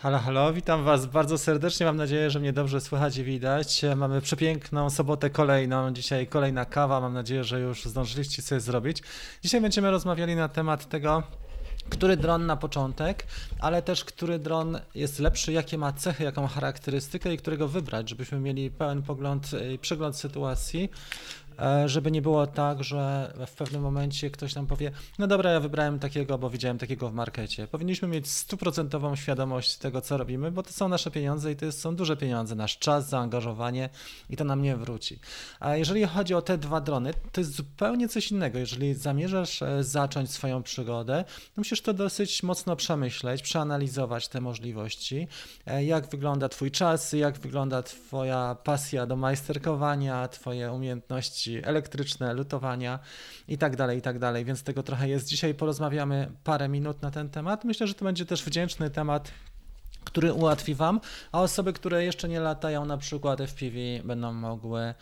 Halo, halo, witam Was bardzo serdecznie, mam nadzieję, że mnie dobrze słychać i widać. Mamy przepiękną sobotę kolejną, dzisiaj kolejna kawa, mam nadzieję, że już zdążyliście sobie zrobić. Dzisiaj będziemy rozmawiali na temat tego, który dron na początek, ale też który dron jest lepszy, jakie ma cechy, jaką charakterystykę i którego wybrać, żebyśmy mieli pełen pogląd i przegląd sytuacji. Żeby nie było tak, że w pewnym momencie ktoś nam powie, no dobra, ja wybrałem takiego, bo widziałem takiego w markecie. Powinniśmy mieć 100% świadomość tego, co robimy, bo to są nasze pieniądze i to są duże pieniądze, nasz czas, zaangażowanie i to nam nie wróci. A jeżeli chodzi o te dwa drony, to jest zupełnie coś innego. Jeżeli zamierzasz zacząć swoją przygodę, to musisz to dosyć mocno przemyśleć, przeanalizować te możliwości, jak wygląda twój czas, jak wygląda twoja pasja do majsterkowania, twoje umiejętności elektryczne, lutowania i tak dalej, więc tego trochę jest. Dzisiaj porozmawiamy parę minut na ten temat. Myślę, że to będzie też wdzięczny temat, który ułatwi Wam, a osoby, które jeszcze nie latają na przykład FPV, będą mogły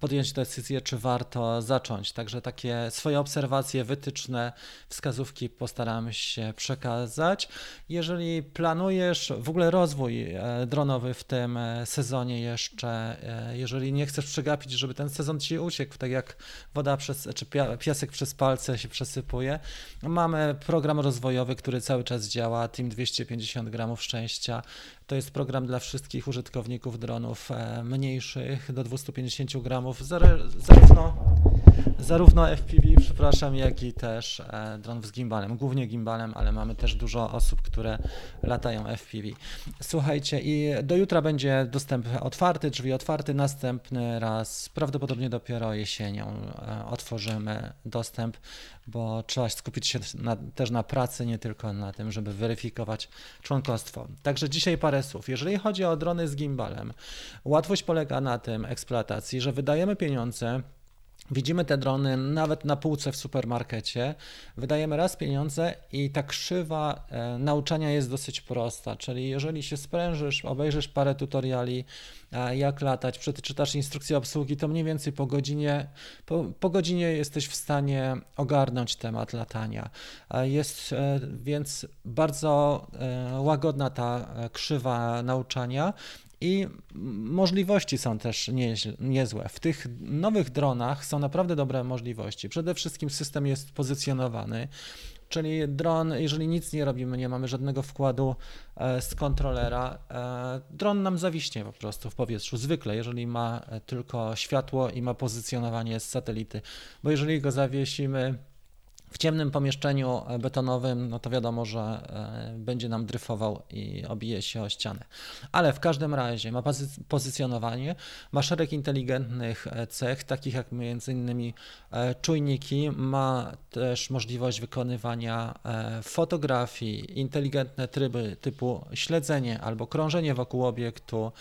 podjąć decyzję, czy warto zacząć. Także takie swoje obserwacje, wytyczne, wskazówki postaram się przekazać. Jeżeli planujesz w ogóle rozwój dronowy w tym sezonie jeszcze, jeżeli nie chcesz przegapić, żeby ten sezon Ci uciekł, tak jak woda czy piasek przez palce się przesypuje, mamy program rozwojowy, który cały czas działa, Team 250 gramów szczęścia. To jest program dla wszystkich użytkowników dronów mniejszych do 250 gramów, zarówno FPV, przepraszam, jak i też dronów z gimbalem, głównie gimbalem, ale mamy też dużo osób, które latają FPV. Słuchajcie, i do jutra będzie dostęp otwarty, drzwi otwarte, następny raz prawdopodobnie dopiero jesienią otworzymy dostęp, bo trzeba skupić się też na pracy, nie tylko na tym, żeby weryfikować członkostwo. Także dzisiaj parę słów. Jeżeli chodzi o drony z gimbalem, łatwość polega na tym eksploatacji, że wydajemy pieniądze, widzimy te drony nawet na półce w supermarkecie, wydajemy raz pieniądze i ta krzywa nauczania jest dosyć prosta, czyli jeżeli się sprężysz, obejrzysz parę tutoriali, jak latać, przeczytasz instrukcję obsługi, to mniej więcej po godzinie jesteś w stanie ogarnąć temat latania. Jest więc bardzo łagodna ta krzywa nauczania. I możliwości są też niezłe. W tych nowych dronach są naprawdę dobre możliwości. Przede wszystkim system jest pozycjonowany, czyli dron, jeżeli nic nie robimy, nie mamy żadnego wkładu z kontrolera, dron nam zawiśnie po prostu w powietrzu, zwykle, jeżeli ma tylko światło i ma pozycjonowanie z satelity, bo jeżeli go zawiesimy w ciemnym pomieszczeniu betonowym, no to wiadomo, że będzie nam dryfował i obije się o ścianę. Ale w każdym razie ma pozycjonowanie, ma szereg inteligentnych cech, takich jak m.in. czujniki, ma też możliwość wykonywania fotografii, inteligentne tryby typu śledzenie albo krążenie wokół obiektu,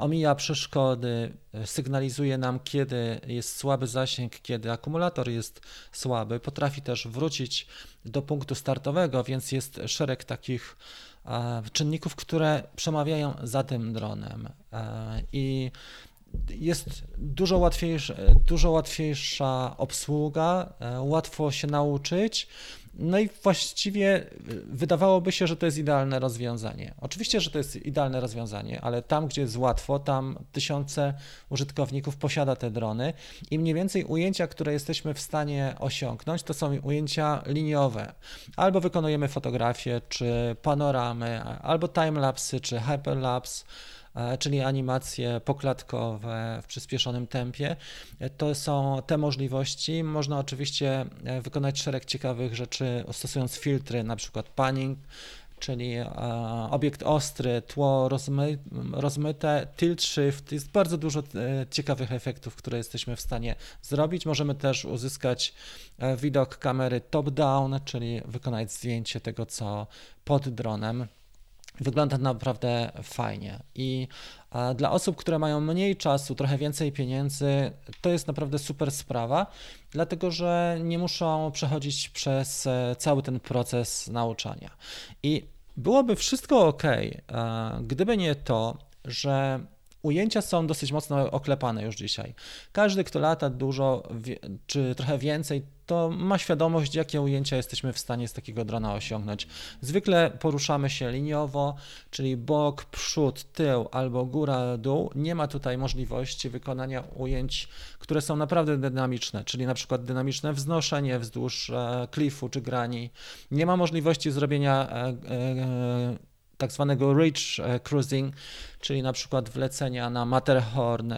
omija przeszkody, sygnalizuje nam, kiedy jest słaby zasięg, kiedy akumulator jest słaby, potrafi też wrócić do punktu startowego, więc jest szereg takich czynników, które przemawiają za tym dronem i jest dużo łatwiejsza obsługa, łatwo się nauczyć. No i właściwie wydawałoby się, że to jest idealne rozwiązanie. Oczywiście, że to jest idealne rozwiązanie, ale tam, gdzie jest łatwo, tam tysiące użytkowników posiada te drony i mniej więcej ujęcia, które jesteśmy w stanie osiągnąć, to są ujęcia liniowe. Albo wykonujemy fotografie, czy panoramy, albo timelapsy, czy hyperlapse, czyli animacje poklatkowe w przyspieszonym tempie. To są te możliwości. Można oczywiście wykonać szereg ciekawych rzeczy, stosując filtry, na przykład panning, czyli obiekt ostry, tło rozmyte, tilt shift. Jest bardzo dużo ciekawych efektów, które jesteśmy w stanie zrobić. Możemy też uzyskać widok kamery top-down, czyli wykonać zdjęcie tego, co pod dronem. Wygląda naprawdę fajnie i dla osób, które mają mniej czasu, trochę więcej pieniędzy, to jest naprawdę super sprawa, dlatego że nie muszą przechodzić przez cały ten proces nauczania. I byłoby wszystko ok, gdyby nie to, że ujęcia są dosyć mocno oklepane już dzisiaj. Każdy, kto lata dużo czy trochę więcej, to ma świadomość, jakie ujęcia jesteśmy w stanie z takiego drona osiągnąć. Zwykle poruszamy się liniowo, czyli bok, przód, tył albo góra, dół. Nie ma tutaj możliwości wykonania ujęć, które są naprawdę dynamiczne, czyli na przykład dynamiczne wznoszenie wzdłuż klifu czy grani. Nie ma możliwości zrobienia tak zwanego ridge cruising, czyli na przykład wlecenia na Matterhorn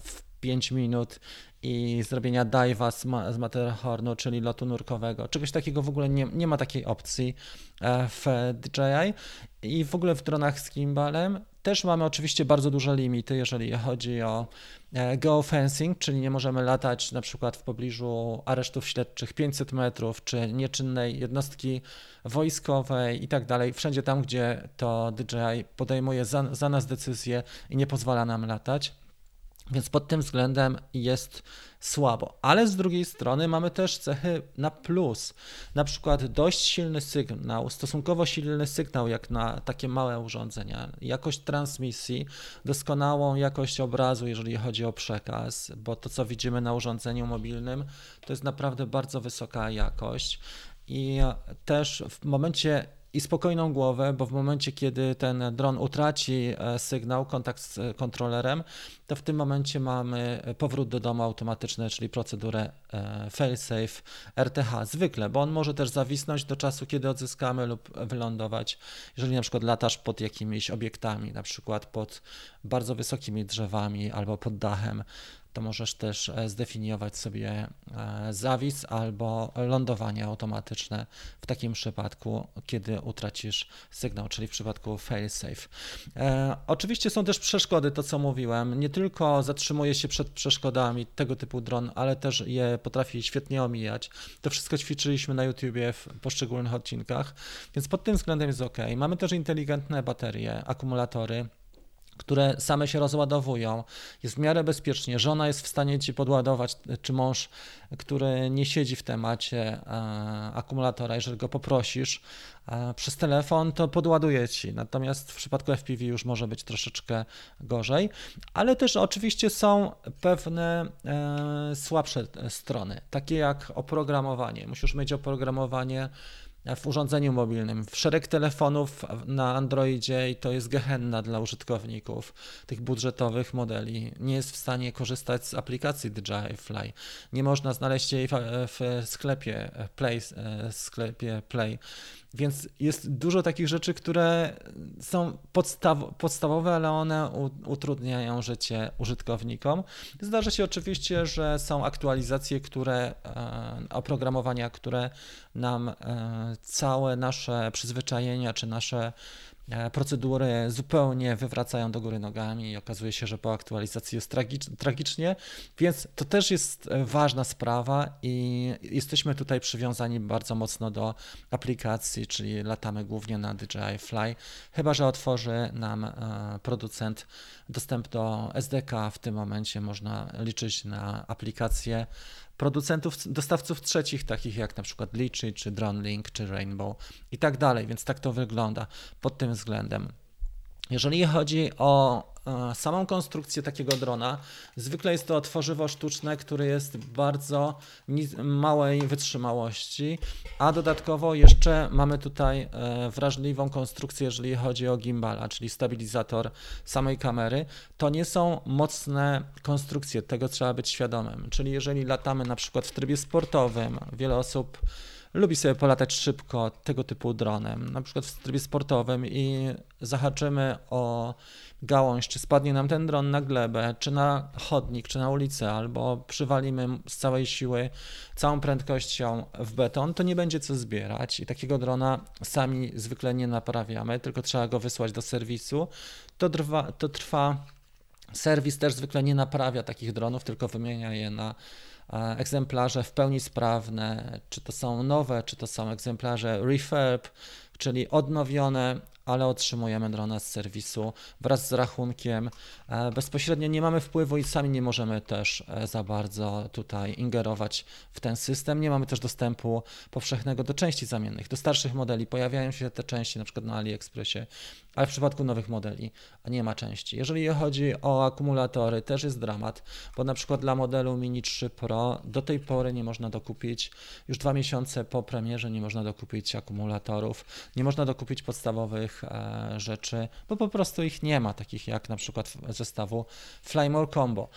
w 5 minut i zrobienia dive'a z Matterhornu, czyli lotu nurkowego. Czegoś takiego w ogóle nie ma takiej opcji w DJI i w ogóle w dronach z gimbalem. Też mamy oczywiście bardzo duże limity, jeżeli chodzi o geofencing, czyli nie możemy latać na przykład w pobliżu aresztów śledczych 500 metrów, czy nieczynnej jednostki wojskowej i tak dalej. Wszędzie tam, gdzie to DJI podejmuje za nas decyzje i nie pozwala nam latać. Więc pod tym względem jest słabo, ale z drugiej strony mamy też cechy na plus, na przykład dość silny sygnał, stosunkowo silny sygnał jak na takie małe urządzenia, jakość transmisji, doskonałą jakość obrazu, jeżeli chodzi o przekaz, bo to, co widzimy na urządzeniu mobilnym, to jest naprawdę bardzo wysoka jakość i też w momencie i spokojną głowę, bo w momencie, kiedy ten dron utraci sygnał, kontakt z kontrolerem, to w tym momencie mamy powrót do domu automatyczny, czyli procedurę failsafe RTH zwykle, bo on może też zawisnąć do czasu, kiedy odzyskamy lub wylądować, jeżeli na przykład latasz pod jakimiś obiektami, na przykład pod bardzo wysokimi drzewami albo pod dachem, to możesz też zdefiniować sobie zawis albo lądowanie automatyczne w takim przypadku, kiedy utracisz sygnał, czyli w przypadku failsafe. Oczywiście są też przeszkody, to co mówiłem. Nie tylko zatrzymuje się przed przeszkodami tego typu dron, ale też je potrafi świetnie omijać. To wszystko ćwiczyliśmy na YouTubie w poszczególnych odcinkach, więc pod tym względem jest ok. Mamy też inteligentne baterie, akumulatory, które same się rozładowują, jest w miarę bezpiecznie, żona jest w stanie ci podładować, czy mąż, który nie siedzi w temacie akumulatora, jeżeli go poprosisz przez telefon, to podładuje ci, natomiast w przypadku FPV już może być troszeczkę gorzej, ale też oczywiście są pewne słabsze strony, takie jak oprogramowanie, musisz mieć oprogramowanie w urządzeniu mobilnym. W szereg telefonów na Androidzie i to jest gehenna dla użytkowników tych budżetowych modeli. Nie jest w stanie korzystać z aplikacji DJI Fly. Nie można znaleźć jej w sklepie Play. Więc jest dużo takich rzeczy, które są podstawowe, ale one utrudniają życie użytkownikom. Zdarza się oczywiście, że są aktualizacje, oprogramowania, które nam całe nasze przyzwyczajenia czy nasze procedury zupełnie wywracają do góry nogami i okazuje się, że po aktualizacji jest tragicznie, więc to też jest ważna sprawa i jesteśmy tutaj przywiązani bardzo mocno do aplikacji, czyli latamy głównie na DJI Fly, chyba że otworzy nam producent dostęp do SDK, w tym momencie można liczyć na aplikacje producentów, dostawców trzecich, takich jak na przykład Litchi, czy DroneLink, czy Rainbow i tak dalej, więc tak to wygląda pod tym względem. Jeżeli chodzi o samą konstrukcję takiego drona, zwykle jest to tworzywo sztuczne, które jest bardzo małej wytrzymałości, a dodatkowo jeszcze mamy tutaj wrażliwą konstrukcję, jeżeli chodzi o gimbala, czyli stabilizator samej kamery. To nie są mocne konstrukcje, tego trzeba być świadomym, czyli jeżeli latamy na przykład w trybie sportowym, wiele osób lubi sobie polatać szybko tego typu dronem, na przykład w trybie sportowym i zahaczymy o gałąź, czy spadnie nam ten dron na glebę, czy na chodnik, czy na ulicę, albo przywalimy z całej siły, całą prędkością w beton, to nie będzie co zbierać i takiego drona sami zwykle nie naprawiamy, tylko trzeba go wysłać do serwisu, serwis też zwykle nie naprawia takich dronów, tylko wymienia je na egzemplarze w pełni sprawne, czy to są nowe, czy to są egzemplarze refurb, czyli odnowione, ale otrzymujemy drona z serwisu wraz z rachunkiem. Bezpośrednio nie mamy wpływu i sami nie możemy też za bardzo tutaj ingerować w ten system. Nie mamy też dostępu powszechnego do części zamiennych. Do starszych modeli pojawiają się te części na przykład na AliExpressie, ale w przypadku nowych modeli nie ma części. Jeżeli chodzi o akumulatory, też jest dramat, bo na przykład dla modelu Mini 3 Pro do tej pory nie można dokupić, już 2 miesiące po premierze nie można dokupić akumulatorów, nie można dokupić podstawowych rzeczy, bo po prostu ich nie ma, takich jak na przykład zestawu Fly More Combo.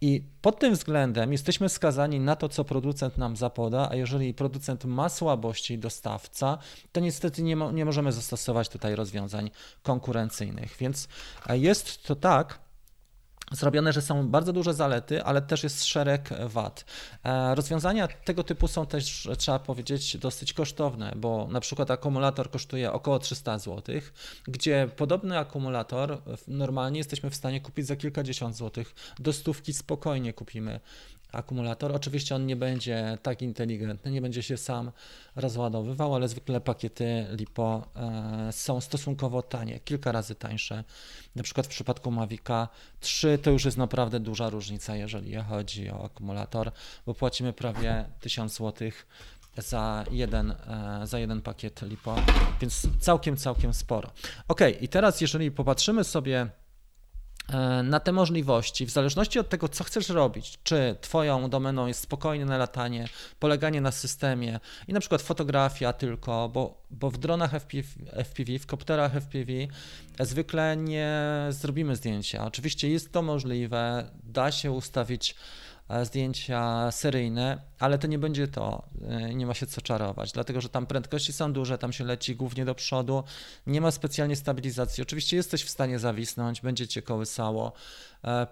I pod tym względem jesteśmy skazani na to, co producent nam zapoda, a jeżeli producent ma słabości dostawca, to niestety nie możemy zastosować tutaj rozwiązań konkurencyjnych, więc jest to tak zrobione, że są bardzo duże zalety, ale też jest szereg wad. Rozwiązania tego typu są też, trzeba powiedzieć, dosyć kosztowne, bo na przykład akumulator kosztuje około 300 zł, gdzie podobny akumulator normalnie jesteśmy w stanie kupić za kilkadziesiąt złotych. Do 100 spokojnie kupimy akumulator. Oczywiście on nie będzie tak inteligentny, nie będzie się sam rozładowywał, ale zwykle pakiety LiPo są stosunkowo tanie, kilka razy tańsze. Na przykład w przypadku Mavica 3 to już jest naprawdę duża różnica, jeżeli chodzi o akumulator, bo płacimy prawie 1000 zł za jeden pakiet LiPo, więc całkiem sporo. Ok, i teraz jeżeli popatrzymy sobie na te możliwości, w zależności od tego, co chcesz robić, czy twoją domeną jest spokojne latanie, poleganie na systemie i na przykład fotografia tylko, bo w dronach FPV, w kopterach FPV zwykle nie zrobimy zdjęcia. Oczywiście jest to możliwe, da się ustawić zdjęcia seryjne, ale to nie będzie to, nie ma się co czarować, dlatego że tam prędkości są duże, tam się leci głównie do przodu, nie ma specjalnie stabilizacji, oczywiście jesteś w stanie zawisnąć, będzie cię kołysało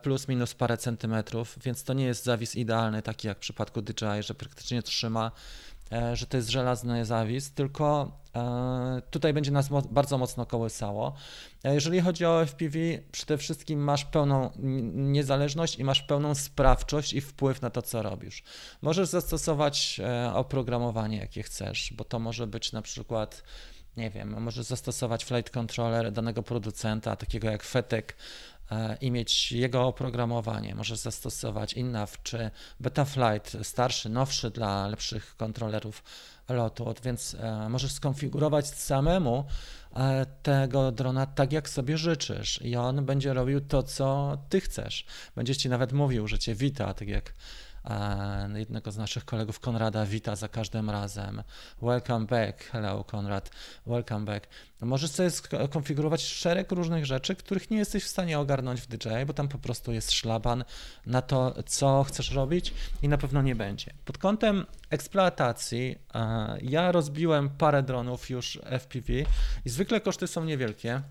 plus minus parę centymetrów, więc to nie jest zawis idealny, taki jak w przypadku DJI, że praktycznie trzyma, że to jest żelazny zawis, tylko tutaj będzie nas bardzo mocno kołysało. Jeżeli chodzi o FPV, przede wszystkim masz pełną niezależność i masz pełną sprawczość i wpływ na to, co robisz. Możesz zastosować oprogramowanie, jakie chcesz, bo to może być na przykład, nie wiem, możesz zastosować flight controller danego producenta, takiego jak FETEK, i mieć jego oprogramowanie. Możesz zastosować Innav czy Betaflight, starszy, nowszy dla lepszych kontrolerów lotu, więc możesz skonfigurować samemu tego drona tak, jak sobie życzysz i on będzie robił to, co ty chcesz. Będzie ci nawet mówił, że cię wita, tak jak jednego z naszych kolegów Konrada wita za każdym razem. Welcome back, hello Konrad, welcome back. Możesz sobie skonfigurować szereg różnych rzeczy, których nie jesteś w stanie ogarnąć w DJI, bo tam po prostu jest szlaban na to, co chcesz robić i na pewno nie będzie. Pod kątem eksploatacji ja rozbiłem parę dronów już FPV i zwykle koszty są niewielkie.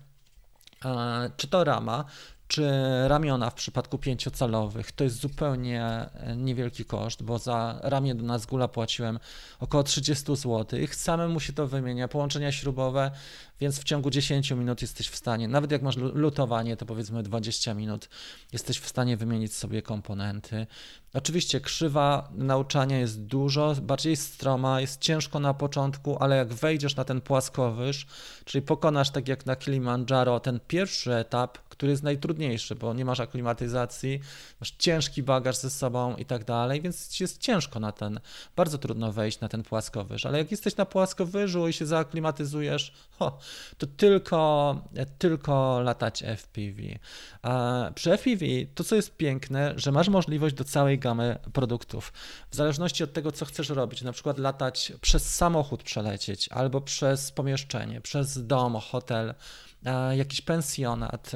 Czy to rama, czy ramiona w przypadku 5-calowych, to jest zupełnie niewielki koszt, bo za ramię do Nazgula płaciłem około 30 zł, samemu się to wymienia, połączenia śrubowe, więc w ciągu 10 minut jesteś w stanie, nawet jak masz lutowanie, to powiedzmy 20 minut, jesteś w stanie wymienić sobie komponenty. Oczywiście krzywa nauczania jest dużo, bardziej stroma, jest ciężko na początku, ale jak wejdziesz na ten płaskowyż, czyli pokonasz tak jak na Kilimandżaro ten pierwszy etap, który jest najtrudniejszy, bo nie masz aklimatyzacji, masz ciężki bagaż ze sobą i tak dalej, więc jest ciężko na ten, bardzo trudno wejść na ten płaskowyż, ale jak jesteś na płaskowyżu i się zaaklimatyzujesz, to tylko latać FPV. A przy FPV to, co jest piękne, że masz możliwość do całej gamy produktów. W zależności od tego, co chcesz robić, na przykład latać przez samochód przelecieć, albo przez pomieszczenie, przez dom, hotel, jakiś pensjonat,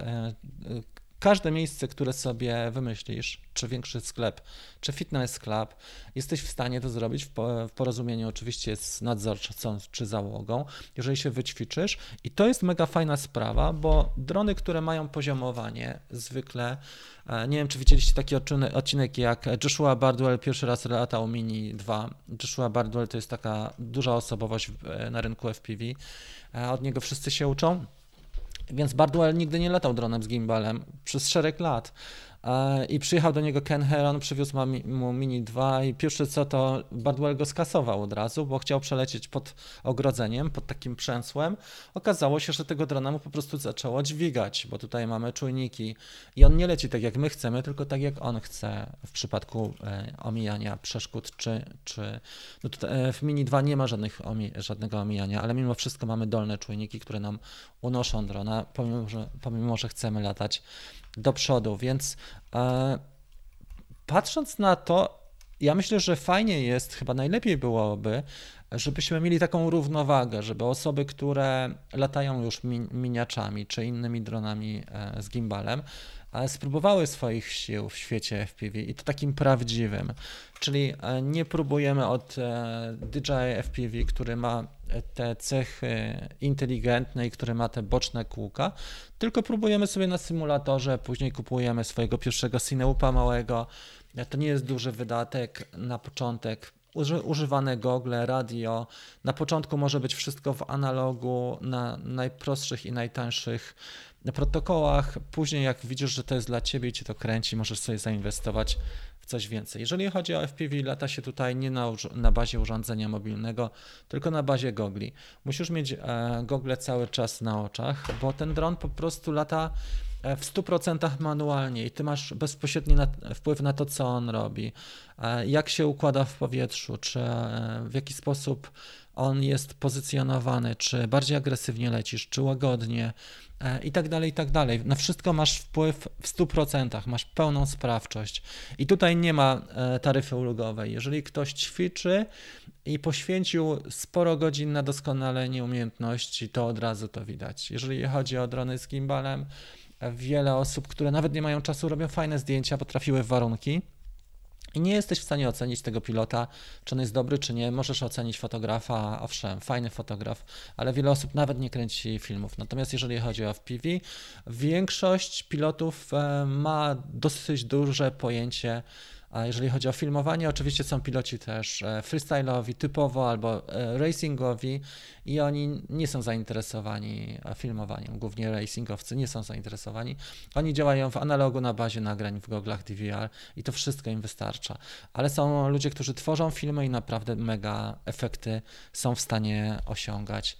każde miejsce, które sobie wymyślisz, czy większy sklep, czy fitness club, jesteś w stanie to zrobić w porozumieniu oczywiście z nadzorcą czy załogą, jeżeli się wyćwiczysz. I to jest mega fajna sprawa, bo drony, które mają poziomowanie zwykle, nie wiem, czy widzieliście taki odcinek jak Joshua Bardwell pierwszy raz latał Mini 2. Joshua Bardwell to jest taka duża osobowość na rynku FPV, od niego wszyscy się uczą. Więc Bardwell nigdy nie latał dronem z gimbalem przez szereg lat. I przyjechał do niego Ken Heron, przywiózł mu Mini 2 i pierwsze co to Bardwell go skasował od razu, bo chciał przelecieć pod ogrodzeniem, pod takim przęsłem. Okazało się, że tego drona mu po prostu zaczęło dźwigać, bo tutaj mamy czujniki i on nie leci tak jak my chcemy, tylko tak jak on chce w przypadku omijania przeszkód czy no tutaj w Mini 2 nie ma żadnego omijania, ale mimo wszystko mamy dolne czujniki, które nam unoszą drona, pomimo że chcemy latać do przodu, więc patrząc na to, ja myślę, że fajnie jest, chyba najlepiej byłoby, żebyśmy mieli taką równowagę, żeby osoby, które latają już miniaczami czy innymi dronami z gimbalem, spróbowały swoich sił w świecie FPV i to takim prawdziwym, czyli nie próbujemy od DJI FPV, który ma te cechy inteligentne i który ma te boczne kółka, tylko próbujemy sobie na symulatorze, później kupujemy swojego pierwszego cineupa małego, to nie jest duży wydatek na początek, używane gogle, radio, na początku może być wszystko w analogu, na najprostszych i najtańszych protokołach, później jak widzisz, że to jest dla ciebie i cię to kręci, możesz sobie zainwestować w coś więcej. Jeżeli chodzi o FPV, lata się tutaj nie na bazie urządzenia mobilnego, tylko na bazie gogli. Musisz mieć gogle cały czas na oczach, bo ten dron po prostu lata w 100% manualnie i ty masz bezpośredni wpływ na to, co on robi, jak się układa w powietrzu, czy w jaki sposób on jest pozycjonowany, czy bardziej agresywnie lecisz, czy łagodnie i tak dalej, i tak dalej. Na wszystko masz wpływ w 100%, masz pełną sprawczość i tutaj nie ma taryfy ulgowej. Jeżeli ktoś ćwiczy i poświęcił sporo godzin na doskonalenie umiejętności, to od razu to widać. Jeżeli chodzi o drony z gimbalem, wiele osób, które nawet nie mają czasu, robią fajne zdjęcia, bo trafiły w warunki i nie jesteś w stanie ocenić tego pilota, czy on jest dobry, czy nie. Możesz ocenić fotografa, owszem, fajny fotograf, ale wiele osób nawet nie kręci filmów. Natomiast jeżeli chodzi o FPV, większość pilotów ma dosyć duże pojęcie, a jeżeli chodzi o filmowanie, oczywiście są piloci też freestyle'owi typowo albo racingowi i oni nie są zainteresowani filmowaniem, głównie racingowcy nie są zainteresowani. Oni działają w analogu na bazie nagrań w goglach DVR i to wszystko im wystarcza. Ale są ludzie, którzy tworzą filmy i naprawdę mega efekty są w stanie osiągać.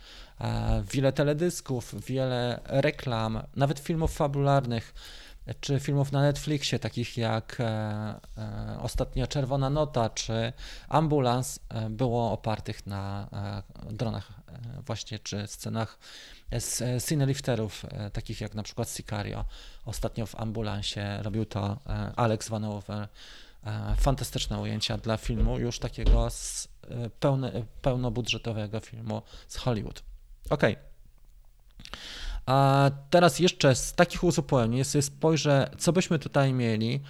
Wiele teledysków, wiele reklam, nawet filmów fabularnych, czy filmów na Netflixie, takich jak Ostatnia Czerwona Nota, czy Ambulans, było opartych na dronach właśnie, czy scenach z cinelifterów, takich jak na przykład Sicario. Ostatnio w Ambulansie robił to Alex Vanover. Fantastyczne ujęcia dla filmu, już takiego pełnobudżetowego filmu z Hollywood. Okej. A teraz jeszcze z takich uzupełnień sobie spojrzę, co byśmy tutaj mieli.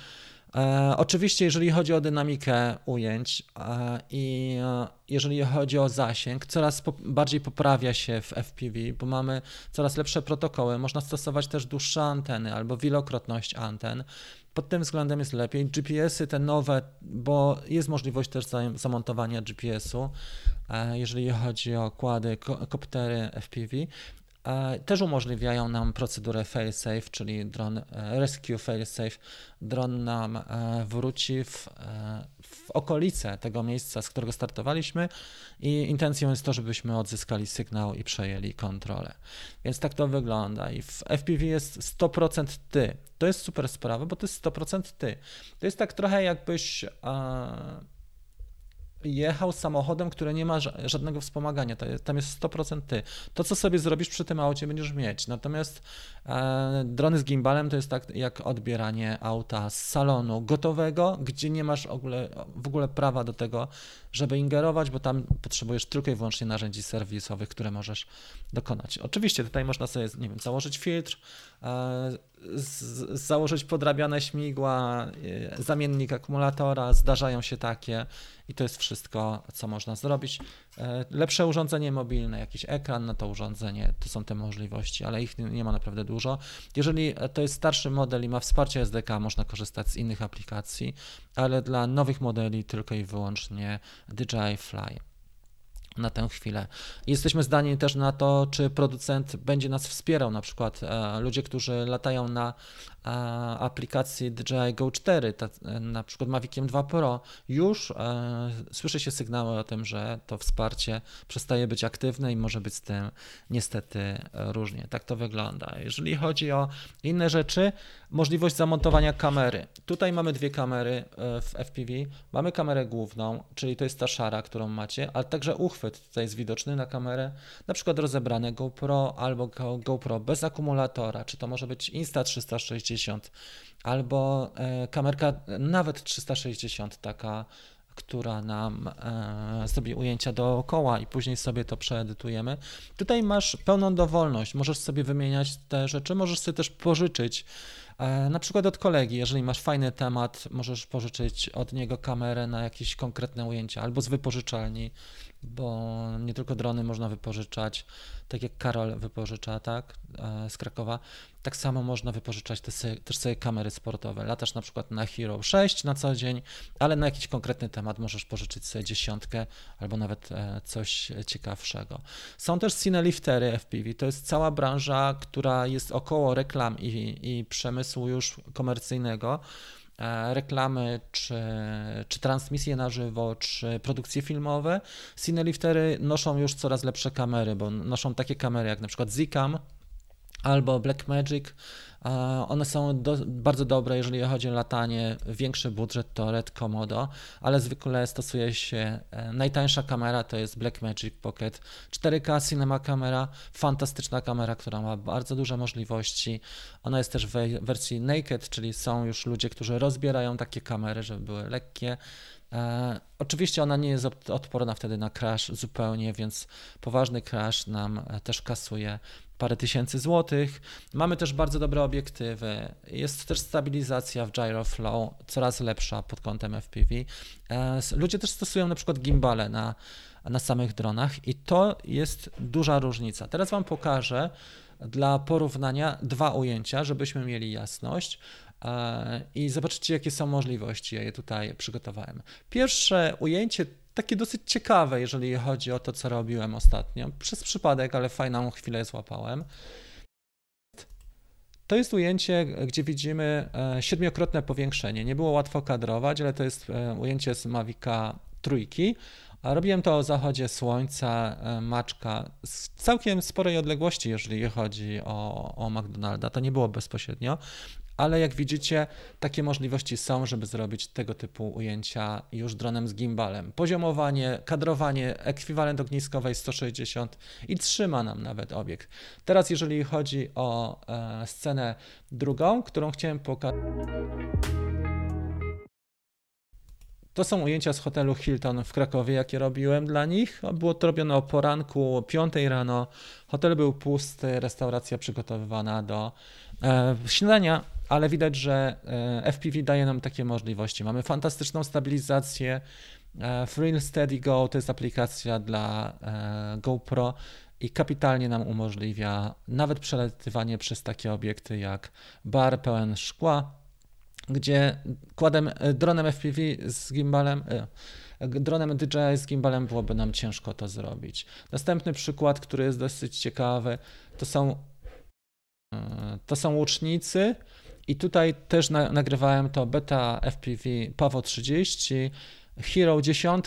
Oczywiście jeżeli chodzi o dynamikę ujęć i jeżeli chodzi o zasięg, coraz bardziej poprawia się w FPV, bo mamy coraz lepsze protokoły, można stosować też dłuższe anteny albo wielokrotność anten. Pod tym względem jest lepiej. GPS-y te nowe, bo jest możliwość też zamontowania GPS-u, jeżeli chodzi o kłady, koptery FPV. Też umożliwiają nam procedurę failsafe, czyli dron rescue failsafe. Dron nam wróci w okolice tego miejsca, z którego startowaliśmy i intencją jest to, żebyśmy odzyskali sygnał i przejęli kontrolę. Więc tak to wygląda i w FPV jest 100% ty. To jest super sprawa, bo to jest 100% ty. To jest tak trochę jakbyś jechał samochodem, który nie ma żadnego wspomagania, tam jest 100% ty. To, co sobie zrobisz przy tym aucie, będziesz mieć. Natomiast drony z gimbalem to jest tak jak odbieranie auta z salonu gotowego, gdzie nie masz w ogóle prawa do tego, żeby ingerować, bo tam potrzebujesz tylko i wyłącznie narzędzi serwisowych, które możesz dokonać. Oczywiście tutaj można sobie, nie wiem, założyć filtr, założyć podrabiane śmigła, zamiennik akumulatora, zdarzają się takie i to jest wszystko, co można zrobić. Lepsze urządzenie mobilne, jakiś ekran na to urządzenie, to są te możliwości, ale ich nie ma naprawdę dużo. Jeżeli to jest starszy model i ma wsparcie SDK, można korzystać z innych aplikacji, ale dla nowych modeli tylko i wyłącznie DJI Fly. Na tę chwilę. Jesteśmy zdani też na to, czy producent będzie nas wspierał, na przykład ludzie, którzy latają na aplikacji DJI Go 4, na przykład Maviciem 2 Pro, już słyszy się sygnały o tym, że to wsparcie przestaje być aktywne i może być z tym niestety różnie. Tak to wygląda. Jeżeli chodzi o inne rzeczy, możliwość zamontowania kamery. Tutaj mamy dwie kamery w FPV. Mamy kamerę główną, czyli to jest ta szara, którą macie, ale także uchwyt tutaj jest widoczny na kamerę, na przykład rozebrane GoPro albo GoPro bez akumulatora, czy to może być Insta360, albo kamerka nawet 360, taka, która nam zrobi ujęcia dookoła i później sobie to przeedytujemy. Tutaj masz pełną dowolność, możesz sobie wymieniać te rzeczy, możesz sobie też pożyczyć, na przykład od kolegi, jeżeli masz fajny temat, możesz pożyczyć od niego kamerę na jakieś konkretne ujęcia, albo z wypożyczalni, bo nie tylko drony można wypożyczać, tak jak Karol wypożycza, tak, z Krakowa, tak samo można wypożyczać też sobie kamery sportowe. Latasz na przykład na Hero 6 na co dzień, ale na jakiś konkretny temat możesz pożyczyć sobie 10 albo nawet coś ciekawszego. Są też cineliftery FPV, to jest cała branża, która jest około reklam i przemysłu już komercyjnego, reklamy, czy transmisje na żywo, czy produkcje filmowe. Cineliftery noszą już coraz lepsze kamery, bo noszą takie kamery jak na przykład Zcam albo Blackmagic. One są bardzo dobre, jeżeli chodzi o latanie. Większy budżet to Red Komodo, ale zwykle stosuje się najtańsza kamera, to jest Blackmagic Pocket 4K Cinema Camera, fantastyczna kamera, która ma bardzo duże możliwości. Ona jest też w wersji naked, czyli są już ludzie, którzy rozbierają takie kamery, żeby były lekkie. Oczywiście ona nie jest odporna wtedy na crash zupełnie, więc poważny crash nam też kasuje parę tysięcy złotych. Mamy też bardzo dobre obiektywy, jest też stabilizacja w gyroflow, coraz lepsza pod kątem FPV. Ludzie też stosują na przykład gimbale na samych dronach i to jest duża różnica. Teraz Wam pokażę dla porównania dwa ujęcia, żebyśmy mieli jasność i zobaczycie, jakie są możliwości. Ja je tutaj przygotowałem. Pierwsze ujęcie takie dosyć ciekawe, jeżeli chodzi o to, co robiłem ostatnio. Przez przypadek, ale fajną chwilę złapałem. To jest ujęcie, gdzie widzimy 7-krotne powiększenie. Nie było łatwo kadrować, ale to jest ujęcie z Mavica 3. A robiłem to o zachodzie słońca, maczka z całkiem sporej odległości, jeżeli chodzi o McDonalda. To nie było bezpośrednio. Ale jak widzicie, takie możliwości są, żeby zrobić tego typu ujęcia już dronem z gimbalem. Poziomowanie, kadrowanie, ekwiwalent ogniskowej 160 i trzyma nam nawet obiekt. Teraz jeżeli chodzi o scenę drugą, którą chciałem pokazać. To są ujęcia z hotelu Hilton w Krakowie, jakie robiłem dla nich. Było to robione o poranku, 5 rano. Hotel był pusty, restauracja przygotowywana do śniadania, ale widać, że FPV daje nam takie możliwości. Mamy fantastyczną stabilizację. Real Steady Go to jest aplikacja dla GoPro i kapitalnie nam umożliwia nawet przelatywanie przez takie obiekty jak bar pełen szkła, gdzie dronem FPV z gimbalem, dronem DJI z gimbalem byłoby nam ciężko to zrobić. Następny przykład, który jest dosyć ciekawy, to są łucznicy i tutaj też nagrywałem to beta FPV Pawo 30, Hero 10,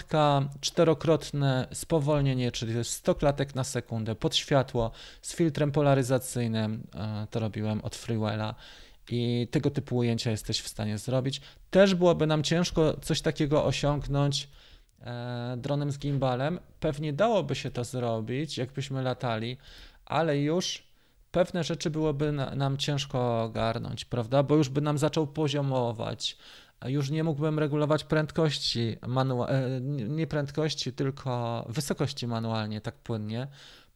4-krotne spowolnienie, czyli to jest 100 klatek na sekundę, pod światło, z filtrem polaryzacyjnym, to robiłem od Freewheela. I tego typu ujęcia jesteś w stanie zrobić. Też byłoby nam ciężko coś takiego osiągnąć dronem z gimbalem. Pewnie dałoby się to zrobić, jakbyśmy latali, ale już pewne rzeczy byłoby nam ciężko ogarnąć, prawda? Bo już by nam zaczął poziomować. Już nie mógłbym regulować prędkości, nie prędkości, tylko wysokości manualnie, tak płynnie,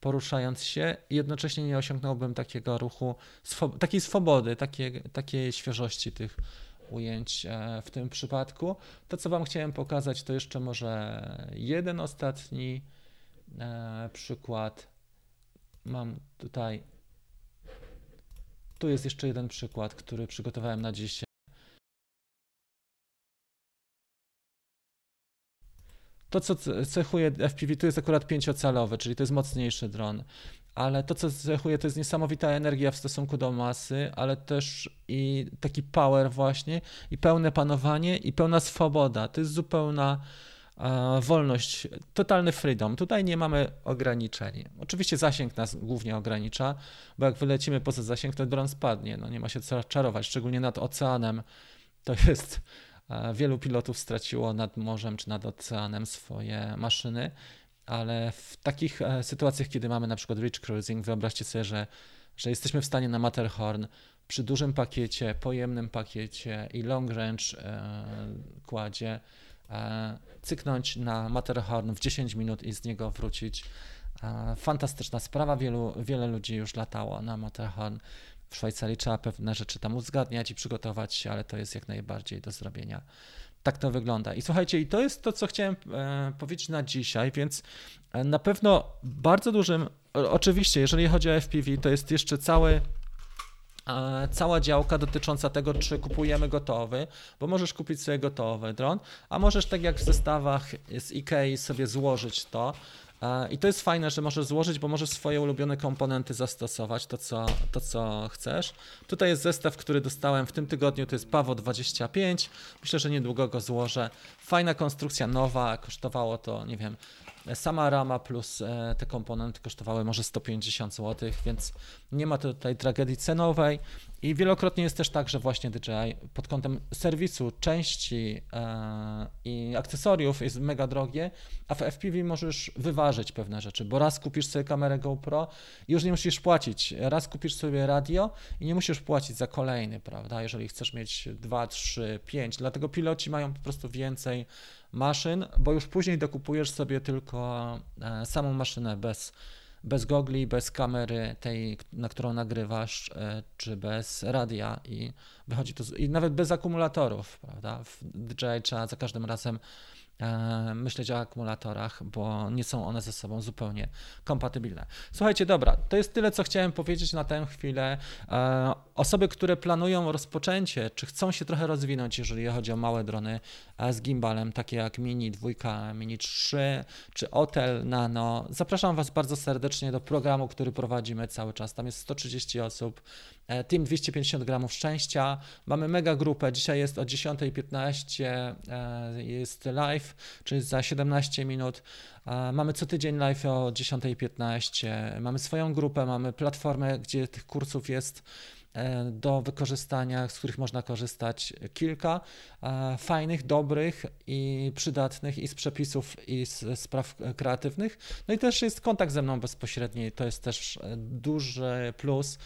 poruszając się, i jednocześnie nie osiągnąłbym takiego ruchu, takiej swobody, takiej świeżości tych ujęć w tym przypadku. To, co Wam chciałem pokazać, to jeszcze może jeden ostatni przykład. Mam tutaj, tu jest jeszcze jeden przykład, który przygotowałem na dzisiaj. To, co cechuje FPV, tu jest akurat 5-calowy, czyli to jest mocniejszy dron, ale to, co cechuje, to jest niesamowita energia w stosunku do masy, ale też i taki power właśnie, i pełne panowanie, i pełna swoboda. To jest zupełna wolność, totalny freedom. Tutaj nie mamy ograniczeń. Oczywiście zasięg nas głównie ogranicza, bo jak wylecimy poza zasięg, to dron spadnie. No nie ma się co czarować, szczególnie nad oceanem. To jest... Wielu pilotów straciło nad morzem czy nad oceanem swoje maszyny, ale w takich sytuacjach, kiedy mamy na przykład Ridge Cruising, wyobraźcie sobie, że jesteśmy w stanie na Matterhorn przy dużym pakiecie, pojemnym pakiecie i long range kładzie cyknąć na Matterhorn w 10 minut i z niego wrócić. Fantastyczna sprawa, wiele ludzi już latało na Matterhorn. W Szwajcarii trzeba pewne rzeczy tam uzgadniać i przygotować się, ale to jest jak najbardziej do zrobienia. Tak to wygląda. I słuchajcie, i to jest to, co chciałem powiedzieć na dzisiaj, więc na pewno bardzo dużym, oczywiście, jeżeli chodzi o FPV, to jest jeszcze cała działka dotycząca tego, czy kupujemy gotowy, bo możesz kupić sobie gotowy dron, a możesz tak jak w zestawach z Ikei sobie złożyć to. I to jest fajne, że możesz złożyć, bo możesz swoje ulubione komponenty zastosować, to co chcesz. Tutaj jest zestaw, który dostałem w tym tygodniu, to jest Pavo 25, myślę, że niedługo go złożę. Fajna konstrukcja, nowa, kosztowało to, nie wiem, sama rama plus te komponenty kosztowały może 150 zł, więc nie ma tutaj tragedii cenowej. I wielokrotnie jest też tak, że właśnie DJI pod kątem serwisu, części i akcesoriów jest mega drogie, a w FPV możesz wyważyć pewne rzeczy, bo raz kupisz sobie kamerę GoPro i już nie musisz płacić, raz kupisz sobie radio i nie musisz płacić za kolejny, prawda, jeżeli chcesz mieć 2, 3, 5, dlatego piloci mają po prostu więcej maszyn, bo już później dokupujesz sobie tylko samą maszynę bez gogli, bez kamery tej, na którą nagrywasz, czy bez radia i wychodzi to, i nawet bez akumulatorów, prawda? W DJI trzeba za każdym razem myśleć o akumulatorach, bo nie są one ze sobą zupełnie kompatybilne. Słuchajcie, dobra, to jest tyle, co chciałem powiedzieć na tę chwilę. Osoby, które planują rozpoczęcie, czy chcą się trochę rozwinąć, jeżeli chodzi o małe drony z gimbalem, takie jak Mini 2, Mini 3, czy Otel Nano, zapraszam Was bardzo serdecznie do programu, który prowadzimy cały czas. Tam jest 130 osób, team 250 gramów szczęścia. Mamy mega grupę, dzisiaj jest o 10:15, jest live, czyli za 17 minut. Mamy co tydzień live o 10:15, mamy swoją grupę, mamy platformę, gdzie tych kursów jest do wykorzystania, z których można korzystać kilka fajnych, dobrych i przydatnych i z przepisów i z spraw kreatywnych. No i też jest kontakt ze mną bezpośredni, to jest też duży plus,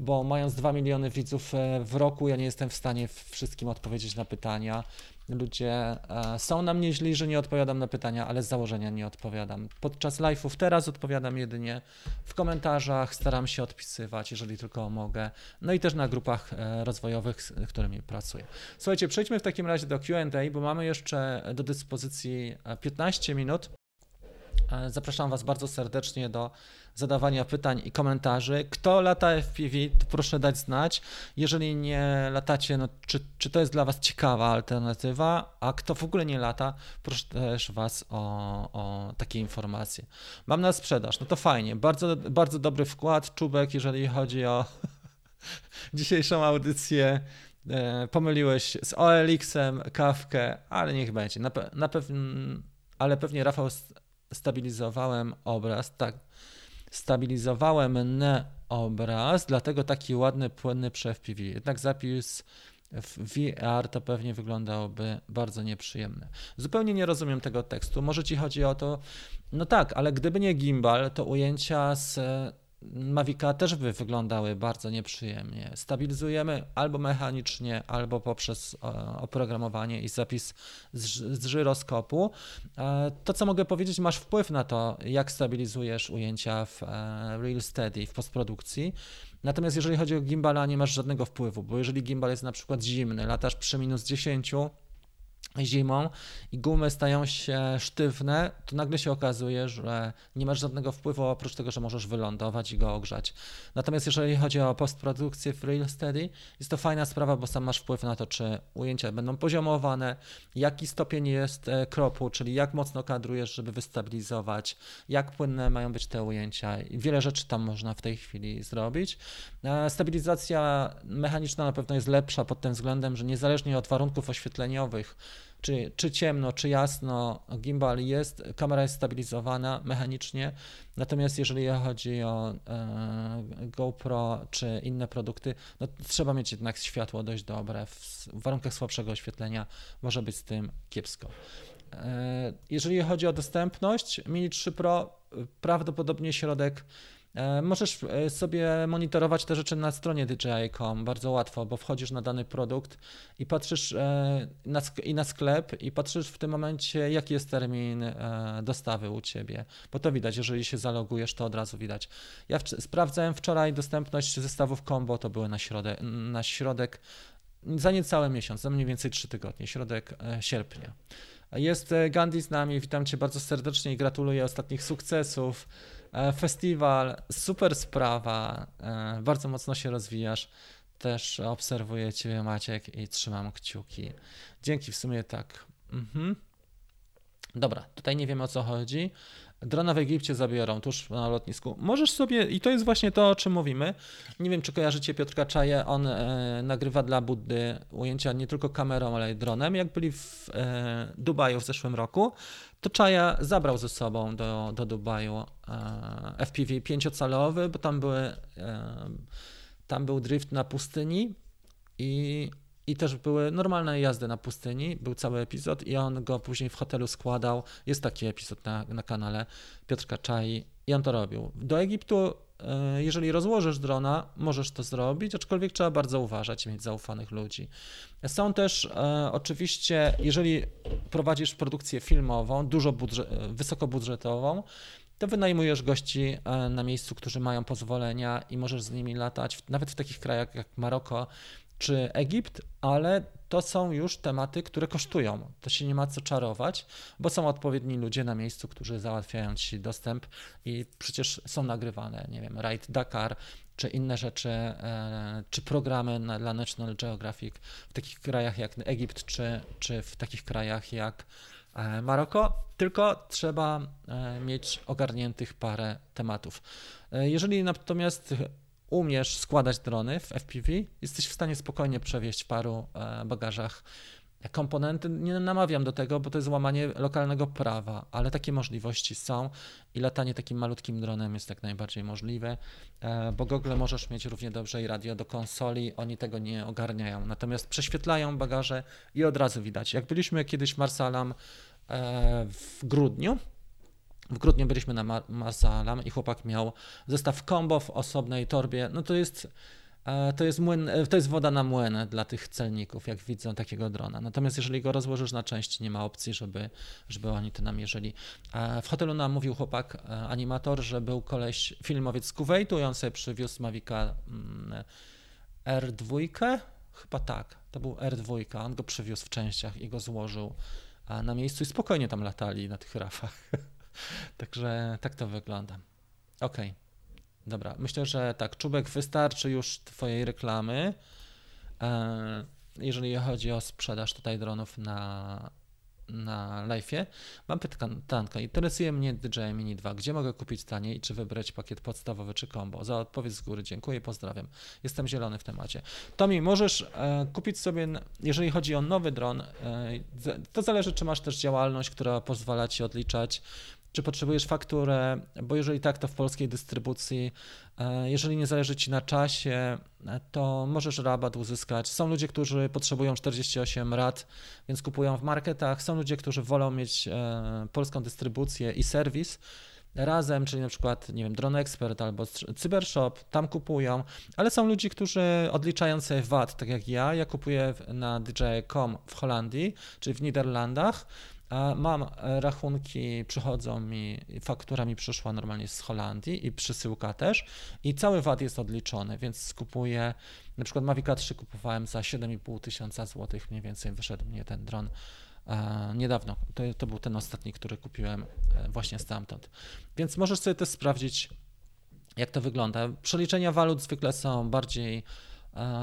bo mając 2 miliony widzów w roku, ja nie jestem w stanie wszystkim odpowiedzieć na pytania. Ludzie są na mnie źli, że nie odpowiadam na pytania, ale z założenia nie odpowiadam. Podczas live'ów teraz odpowiadam jedynie w komentarzach, staram się odpisywać, jeżeli tylko mogę. No i też na grupach rozwojowych, z którymi pracuję. Słuchajcie, przejdźmy w takim razie do Q&A, bo mamy jeszcze do dyspozycji 15 minut. Zapraszam Was bardzo serdecznie do zadawania pytań i komentarzy. Kto lata FPV, to proszę dać znać. Jeżeli nie latacie, no czy to jest dla Was ciekawa alternatywa, a kto w ogóle nie lata, proszę też Was o takie informacje. Mam na sprzedaż, no to fajnie, bardzo, bardzo dobry wkład, czubek, jeżeli chodzi o dzisiejszą audycję. Pomyliłeś z OLX-em kawkę, ale niech będzie. Ale pewnie Rafał... Stabilizowałem obraz, tak, stabilizowałem obraz, dlatego taki ładny, płynny przy FPV. Jednak zapis w VR to pewnie wyglądałoby bardzo nieprzyjemny. Zupełnie nie rozumiem tego tekstu, może Ci chodzi o to, no tak, ale gdyby nie gimbal, to ujęcia z Mavica też by wyglądały bardzo nieprzyjemnie. Stabilizujemy albo mechanicznie, albo poprzez oprogramowanie i zapis z żyroskopu. To, co mogę powiedzieć, masz wpływ na to, jak stabilizujesz ujęcia w Real Steady, w postprodukcji. Natomiast jeżeli chodzi o gimbala, nie masz żadnego wpływu, bo jeżeli gimbal jest na przykład zimny, latasz przy minus 10, zimą i gumy stają się sztywne, to nagle się okazuje, że nie masz żadnego wpływu oprócz tego, że możesz wylądować i go ogrzać. Natomiast jeżeli chodzi o postprodukcję w Real Steady, jest to fajna sprawa, bo sam masz wpływ na to, czy ujęcia będą poziomowane, jaki stopień jest kropu, czyli jak mocno kadrujesz, żeby wystabilizować, jak płynne mają być te ujęcia. Wiele rzeczy tam można w tej chwili zrobić. Stabilizacja mechaniczna na pewno jest lepsza pod tym względem, że niezależnie od warunków oświetleniowych, czy ciemno, czy jasno, gimbal jest, kamera jest stabilizowana mechanicznie, natomiast jeżeli chodzi o GoPro czy inne produkty, no trzeba mieć jednak światło dość dobre, w warunkach słabszego oświetlenia może być z tym kiepsko. Jeżeli chodzi o dostępność, Mini 3 Pro prawdopodobnie środek. Możesz sobie monitorować te rzeczy na stronie DJI.com bardzo łatwo, bo wchodzisz na dany produkt i patrzysz na sklep i patrzysz w tym momencie, jaki jest termin dostawy u ciebie, bo to widać, jeżeli się zalogujesz, to od razu widać. Ja sprawdzałem wczoraj dostępność zestawów combo, to były na środek za niecały miesiąc, za mniej więcej 3 tygodnie, środek sierpnia. Jest Gandhi z nami, witam cię bardzo serdecznie i gratuluję ostatnich sukcesów. Festiwal, super sprawa, bardzo mocno się rozwijasz, też obserwuję ciebie, Maciek, i trzymam kciuki. Dzięki, w sumie tak. Dobra, tutaj nie wiemy, o co chodzi. Drona w Egipcie zabiorą tuż na lotnisku. Możesz sobie, i to jest właśnie to, o czym mówimy, nie wiem, czy kojarzycie Piotra Czaję, on nagrywa dla Buddy ujęcia nie tylko kamerą, ale i dronem. Jak byli w Dubaju w zeszłym roku, to Czaja zabrał ze sobą do Dubaju FPV 5-calowy, bo tam był drift na pustyni i też były normalne jazdy na pustyni, był cały epizod i on go później w hotelu składał. Jest taki epizod na kanale Piotrka Czai i on to robił. Do Egiptu, jeżeli rozłożysz drona, możesz to zrobić, aczkolwiek trzeba bardzo uważać i mieć zaufanych ludzi. Są też oczywiście, jeżeli prowadzisz produkcję filmową, wysokobudżetową, to wynajmujesz gości na miejscu, którzy mają pozwolenia i możesz z nimi latać, nawet w takich krajach jak Maroko, czy Egipt, ale to są już tematy, które kosztują. To się nie ma co czarować, bo są odpowiedni ludzie na miejscu, którzy załatwiają ci dostęp i przecież są nagrywane, nie wiem, Raid Dakar, czy inne rzeczy, czy programy dla National Geographic w takich krajach jak Egipt, czy w takich krajach jak Maroko, tylko trzeba mieć ogarniętych parę tematów. Jeżeli natomiast umiesz składać drony w FPV, jesteś w stanie spokojnie przewieźć w paru bagażach komponenty. Nie namawiam do tego, bo to jest łamanie lokalnego prawa, ale takie możliwości są i latanie takim malutkim dronem jest jak najbardziej możliwe, bo gogle możesz mieć równie dobrze i radio do konsoli, oni tego nie ogarniają, natomiast prześwietlają bagaże i od razu widać. Jak byliśmy kiedyś w Marsa Alam w grudniu byliśmy na Marsa Alam i chłopak miał zestaw combo w osobnej torbie. No to jest woda na młyn dla tych celników, jak widzą takiego drona. Natomiast jeżeli go rozłożysz na części, nie ma opcji, żeby oni to namierzyli. W hotelu nam mówił chłopak, animator, że był koleś, filmowiec z Kuwejtu i on sobie przywiózł Mavica R2, chyba tak, to był R2, on go przywiózł w częściach i go złożył na miejscu i spokojnie tam latali na tych rafach. Także tak to wygląda. Okej. Dobra, myślę, że tak, Czubek, wystarczy już twojej reklamy, jeżeli chodzi o sprzedaż tutaj dronów na live'ie. Mam pytankę, interesuje mnie DJI Mini 2, gdzie mogę kupić taniej i czy wybrać pakiet podstawowy czy combo? Za odpowiedź z góry, dziękuję, pozdrawiam. Jestem zielony w temacie. Tomi, możesz kupić sobie, jeżeli chodzi o nowy dron, to zależy, czy masz też działalność, która pozwala ci odliczać, czy potrzebujesz fakturę, bo jeżeli tak, to w polskiej dystrybucji, jeżeli nie zależy ci na czasie, to możesz rabat uzyskać. Są ludzie, którzy potrzebują 48 rat, więc kupują w marketach. Są ludzie, którzy wolą mieć polską dystrybucję i serwis razem, czyli na przykład, nie wiem, Drone Expert albo Cybershop, tam kupują, ale są ludzie, którzy odliczają sobie VAT, tak jak ja kupuję na DJI.com w Holandii, czyli w Niderlandach, Mam rachunki, przychodzą mi, faktura mi przyszła normalnie z Holandii i przesyłka też i cały VAT jest odliczony, więc kupuję, na przykład Mavica 3 kupowałem za 7500 złotych, mniej więcej wyszedł mnie ten dron niedawno, to był ten ostatni, który kupiłem właśnie stamtąd, więc możesz sobie też sprawdzić, jak to wygląda. Przeliczenia walut zwykle są bardziej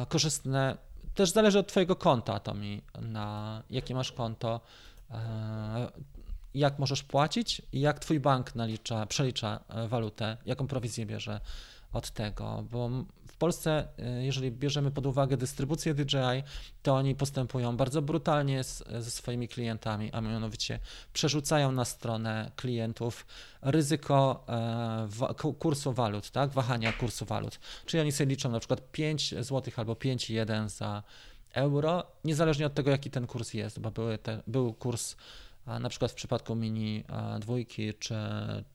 korzystne, też zależy od twojego konta, to mi, na jakie masz konto, jak możesz płacić i jak twój bank przelicza walutę, jaką prowizję bierze od tego, bo w Polsce, jeżeli bierzemy pod uwagę dystrybucję DJI, to oni postępują bardzo brutalnie ze swoimi klientami, a mianowicie przerzucają na stronę klientów ryzyko kursu walut, tak? Wahania kursu walut, czyli oni sobie liczą na przykład 5 zł albo 5,1 za euro, niezależnie od tego, jaki ten kurs jest, bo był kurs na przykład w przypadku Mini 2,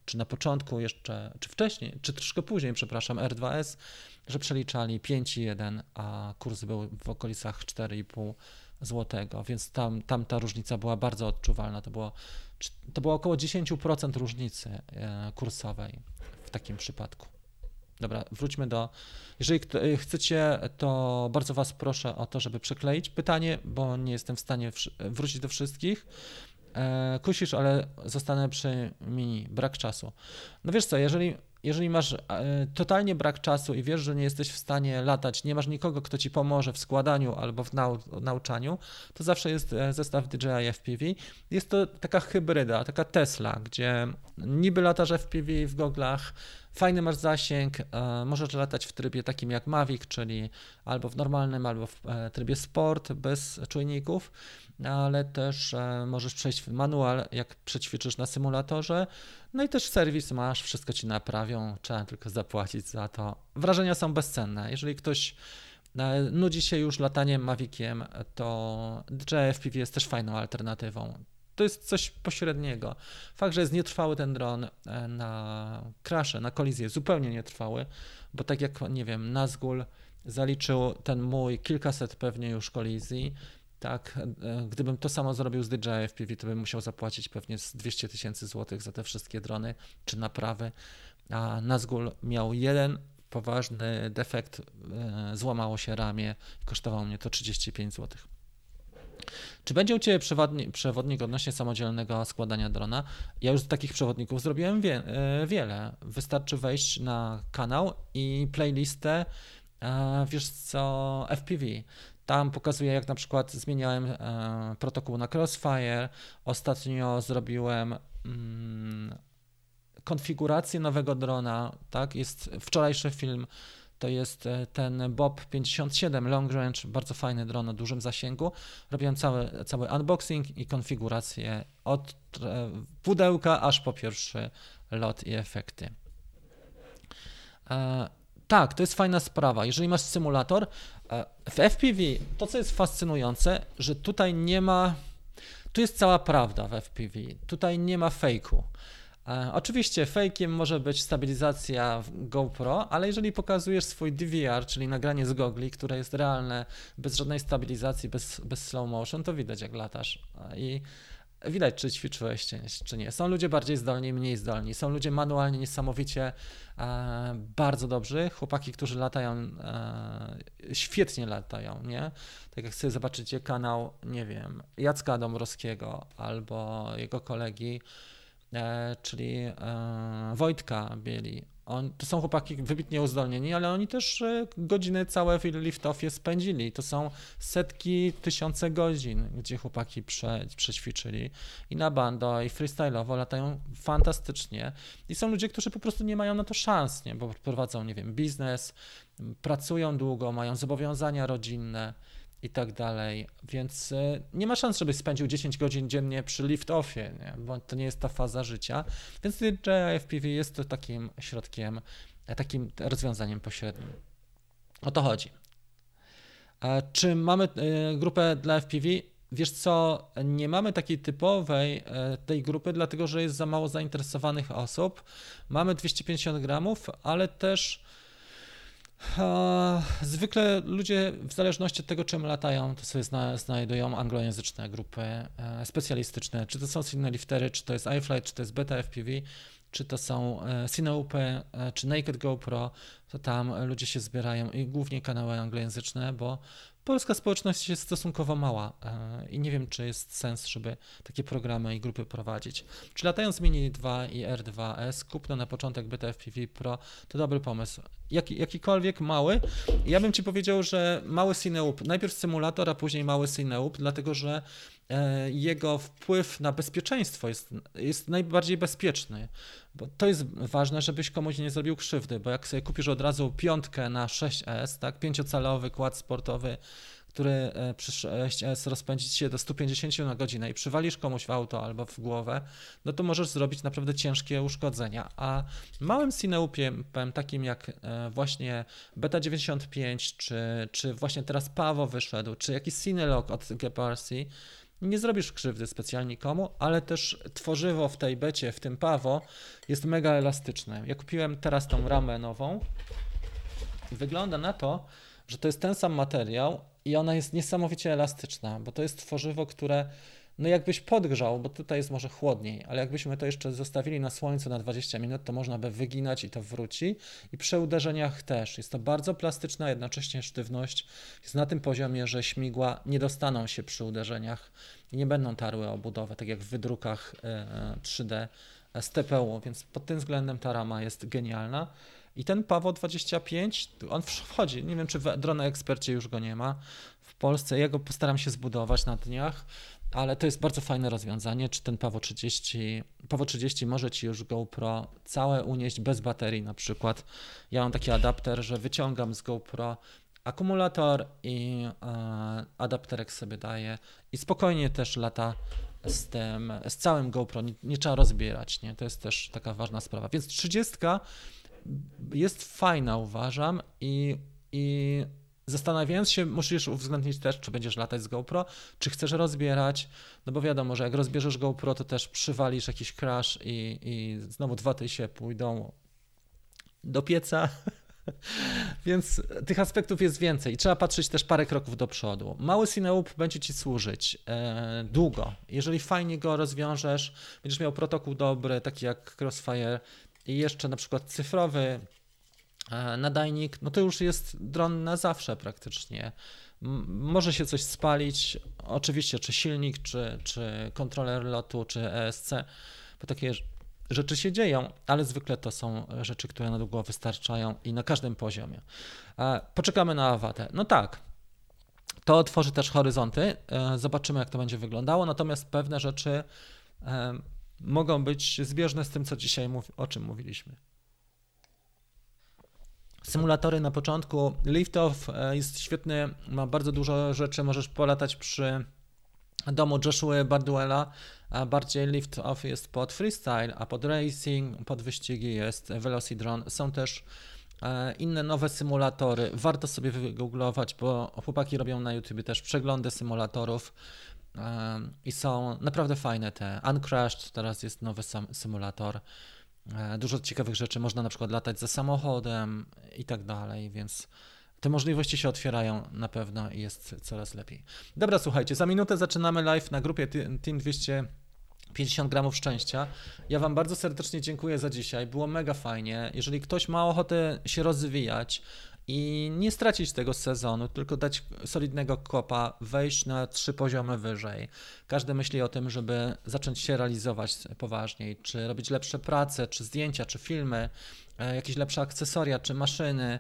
czy na początku jeszcze, czy wcześniej, czy troszkę później, przepraszam, R2S, że przeliczali 5,1, a kurs był w okolicach 4,5 zł, więc tam ta różnica była bardzo odczuwalna, to było około 10% różnicy kursowej w takim przypadku. Dobra, wróćmy do, jeżeli chcecie, to bardzo was proszę o to, żeby przykleić pytanie, bo nie jestem w stanie wrócić do wszystkich. Kusisz, ale zostanę przy Mini, brak czasu. No wiesz co, jeżeli masz totalnie brak czasu i wiesz, że nie jesteś w stanie latać, nie masz nikogo, kto ci pomoże w składaniu albo w nauczaniu, to zawsze jest zestaw DJI FPV. Jest to taka hybryda, taka Tesla, gdzie niby latasz FPV w goglach, fajny masz zasięg, możesz latać w trybie takim jak Mavic, czyli albo w normalnym, albo w trybie sport, bez czujników, ale też możesz przejść w manual, jak przećwiczysz na symulatorze, no i też serwis masz, wszystko ci naprawią, trzeba tylko zapłacić za to. Wrażenia są bezcenne, jeżeli ktoś nudzi się już lataniem Maviciem, to DJI FPV jest też fajną alternatywą. To jest coś pośredniego. Fakt, że jest nietrwały ten dron na crashe, na kolizję, zupełnie nietrwały, bo tak jak, nie wiem, Nazgul zaliczył ten mój kilkaset pewnie już kolizji, tak, gdybym to samo zrobił z DJI FPV, to bym musiał zapłacić pewnie 200 000 złotych za te wszystkie drony czy naprawy, a Nazgul miał jeden poważny defekt, złamało się ramię, kosztowało mnie to 35 zł. Czy będzie u Ciebie przewodnik odnośnie samodzielnego składania drona? Ja już takich przewodników zrobiłem wiele. Wystarczy wejść na kanał i playlistę, wiesz co, FPV. Tam pokazuję, jak na przykład zmieniałem protokół na Crossfire. Ostatnio zrobiłem konfigurację nowego drona. Tak? Jest wczorajszy film. To jest ten Bob 57 Long Range, bardzo fajny dron o dużym zasięgu. Robiłem cały unboxing i konfigurację od pudełka aż po pierwszy lot i efekty. Tak, to jest fajna sprawa. Jeżeli masz symulator, w FPV to, co jest fascynujące, że tutaj nie ma, tu jest cała prawda w FPV, tutaj nie ma fejku. Oczywiście fejkiem może być stabilizacja GoPro, ale jeżeli pokazujesz swój DVR, czyli nagranie z gogli, które jest realne, bez żadnej stabilizacji, bez slow motion, to widać, jak latasz i widać, czy ćwiczyłeś, czy nie. Są ludzie bardziej zdolni, mniej zdolni. Są ludzie manualnie niesamowicie bardzo dobrzy. Chłopaki, którzy latają, świetnie latają, nie? Tak jak sobie zobaczycie kanał, nie wiem, Jacka Dąbrowskiego albo jego kolegi, czyli Wojtka Bieli. To są chłopaki wybitnie uzdolnieni, ale oni też godziny całe w lift-offie spędzili. To są setki, tysiące godzin, gdzie chłopaki przećwiczyli i na bando, i freestyle'owo latają fantastycznie. I są ludzie, którzy po prostu nie mają na to szans, nie? Bo prowadzą, nie wiem, biznes, pracują długo, mają zobowiązania rodzinne i tak dalej, więc nie ma szans, żebyś spędził 10 godzin dziennie przy lift-offie, nie? Bo to nie jest ta faza życia, więc DJI FPV jest to takim środkiem, takim rozwiązaniem pośrednim. O to chodzi. Czy mamy grupę dla FPV? Wiesz co, nie mamy takiej typowej tej grupy, dlatego że jest za mało zainteresowanych osób. Mamy 250 gramów, ale też Zwykle ludzie w zależności od tego, czym latają, to sobie znajdują anglojęzyczne grupy specjalistyczne, czy to są Cineliftery, czy to jest iFlight, czy to jest Beta FPV, czy to są Cineupy, czy Naked GoPro, to tam ludzie się zbierają i głównie kanały anglojęzyczne, bo polska społeczność jest stosunkowo mała i nie wiem, czy jest sens, żeby takie programy i grupy prowadzić. Czy latając Mini 2 i R2S, kupno na początek Beta FPV Pro to dobry pomysł. Jakikolwiek mały. Ja bym Ci powiedział, że mały Cineup. Najpierw symulator, a później mały Cineup, dlatego że jego wpływ na bezpieczeństwo jest najbardziej bezpieczny. Bo to jest ważne, żebyś komuś nie zrobił krzywdy, bo jak sobie kupisz od razu piątkę na 6S, tak, 5-calowy quad sportowy, który przy 6S rozpędzi się do 150 na godzinę i przywalisz komuś w auto albo w głowę, no to możesz zrobić naprawdę ciężkie uszkodzenia. A małym Cineupiem, takim jak właśnie Beta 95, czy właśnie teraz Pawo wyszedł, czy jakiś Cinelog od GPRC, nie zrobisz krzywdy specjalnie komu, ale też tworzywo w tej becie, w tym Pawo, jest mega elastyczne. Ja kupiłem teraz tą ramę nową i wygląda na to, że to jest ten sam materiał i ona jest niesamowicie elastyczna, bo to jest tworzywo, które no jakbyś podgrzał, bo tutaj jest może chłodniej, ale jakbyśmy to jeszcze zostawili na słońcu na 20 minut, to można by wyginać i to wróci. I przy uderzeniach też. Jest to bardzo plastyczna, jednocześnie sztywność jest na tym poziomie, że śmigła nie dostaną się przy uderzeniach i nie będą tarły o budowę, tak jak w wydrukach 3D z TPU, więc pod tym względem ta rama jest genialna. I ten Pawo 25, on wchodzi, nie wiem czy w Drone Expercie już go nie ma w Polsce, ja go postaram się zbudować na dniach, ale to jest bardzo fajne rozwiązanie, czy ten Pawo 30 może Ci już GoPro całe unieść bez baterii na przykład. Ja mam taki adapter, że wyciągam z GoPro akumulator i adapterek sobie daję i spokojnie też lata z całym GoPro, nie trzeba rozbierać, nie? To jest też taka ważna sprawa, więc 30 jest fajna, uważam, i zastanawiając się, musisz uwzględnić też, czy będziesz latać z GoPro, czy chcesz rozbierać, no bo wiadomo, że jak rozbierzesz GoPro, to też przywalisz jakiś crash i znowu 2 tysiące pójdą do pieca, więc tych aspektów jest więcej i trzeba patrzeć też parę kroków do przodu. Mały Cineup będzie Ci służyć długo, jeżeli fajnie go rozwiążesz, będziesz miał protokół dobry, taki jak Crossfire, i jeszcze na przykład cyfrowy nadajnik, no to już jest dron na zawsze praktycznie. Może się coś spalić, oczywiście czy silnik, czy kontroler lotu, czy ESC, bo takie rzeczy się dzieją, ale zwykle to są rzeczy, które na długo wystarczają i na każdym poziomie. Poczekamy na awatę. No tak, to otworzy też horyzonty, zobaczymy jak to będzie wyglądało, natomiast pewne rzeczy mogą być zbieżne z tym, co dzisiaj o czym mówiliśmy. Symulatory na początku. Liftoff jest świetny, ma bardzo dużo rzeczy, możesz polatać przy domu Joshua Bardwella, a bardziej Liftoff jest pod freestyle, a pod racing, pod wyścigi jest Velocidrone. Są też inne nowe symulatory, warto sobie wygooglować, bo chłopaki robią na YouTube też przeglądy symulatorów. I są naprawdę fajne te. Uncrashed, teraz jest nowy symulator. Dużo ciekawych rzeczy, można na przykład latać za samochodem i tak dalej, więc te możliwości się otwierają na pewno i jest coraz lepiej. Dobra, słuchajcie, za minutę zaczynamy live na grupie Team 250 gramów szczęścia. Ja Wam bardzo serdecznie dziękuję za dzisiaj, było mega fajnie. Jeżeli ktoś ma ochotę się rozwijać, i nie stracić tego sezonu, tylko dać solidnego kopa, wejść na 3 poziomy wyżej. Każdy myśli o tym, żeby zacząć się realizować poważniej, czy robić lepsze prace, czy zdjęcia, czy filmy, jakieś lepsze akcesoria, czy maszyny,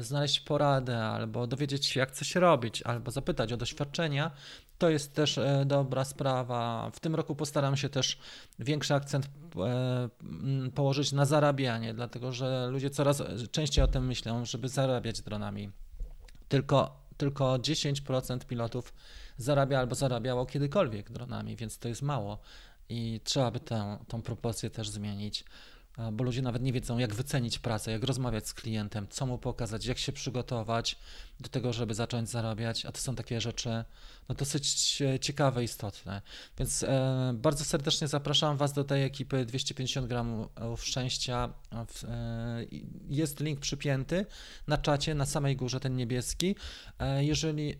znaleźć poradę, albo dowiedzieć się jak coś robić, albo zapytać o doświadczenia. To jest też dobra sprawa. W tym roku postaram się też większy akcent położyć na zarabianie, dlatego że ludzie coraz częściej o tym myślą, żeby zarabiać dronami. Tylko 10% pilotów zarabia albo zarabiało kiedykolwiek dronami, więc to jest mało i trzeba by tę proporcję też zmienić. bo ludzie nawet nie wiedzą, jak wycenić pracę, jak rozmawiać z klientem, co mu pokazać, jak się przygotować do tego, żeby zacząć zarabiać, a to są takie rzeczy no, dosyć ciekawe, istotne. Więc bardzo serdecznie zapraszam Was do tej ekipy 250 gramów szczęścia. Jest link przypięty na czacie, na samej górze, ten niebieski.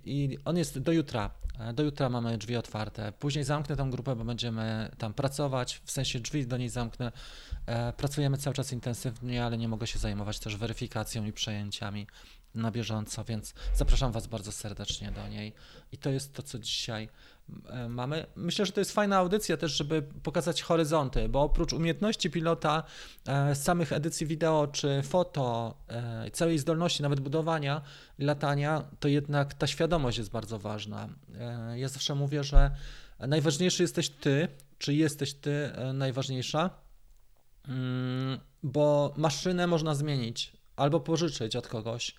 I on jest do jutra. Do jutra mamy drzwi otwarte. Później zamknę tą grupę, bo będziemy tam pracować, w sensie drzwi do niej zamknę. Pracujemy cały czas intensywnie, ale nie mogę się zajmować też weryfikacją i przejęciami na bieżąco, więc zapraszam Was bardzo serdecznie do niej. I to jest to, co dzisiaj mamy. Myślę, że to jest fajna audycja też, żeby pokazać horyzonty, bo oprócz umiejętności pilota, samych edycji wideo czy foto, całej zdolności, nawet budowania, latania, to jednak ta świadomość jest bardzo ważna. Ja zawsze mówię, że najważniejszy jesteś Ty, czy jesteś Ty najważniejsza, bo maszynę można zmienić albo pożyczyć od kogoś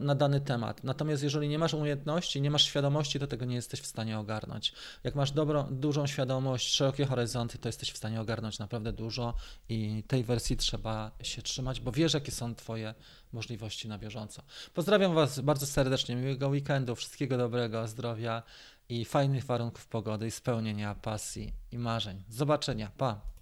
na dany temat. Natomiast jeżeli nie masz umiejętności, nie masz świadomości, to tego nie jesteś w stanie ogarnąć. Jak masz dużą świadomość, szerokie horyzonty, to jesteś w stanie ogarnąć naprawdę dużo i tej wersji trzeba się trzymać, bo wiesz, jakie są Twoje możliwości na bieżąco. Pozdrawiam Was bardzo serdecznie, miłego weekendu, wszystkiego dobrego, zdrowia i fajnych warunków pogody i spełnienia pasji i marzeń. Do zobaczenia, pa!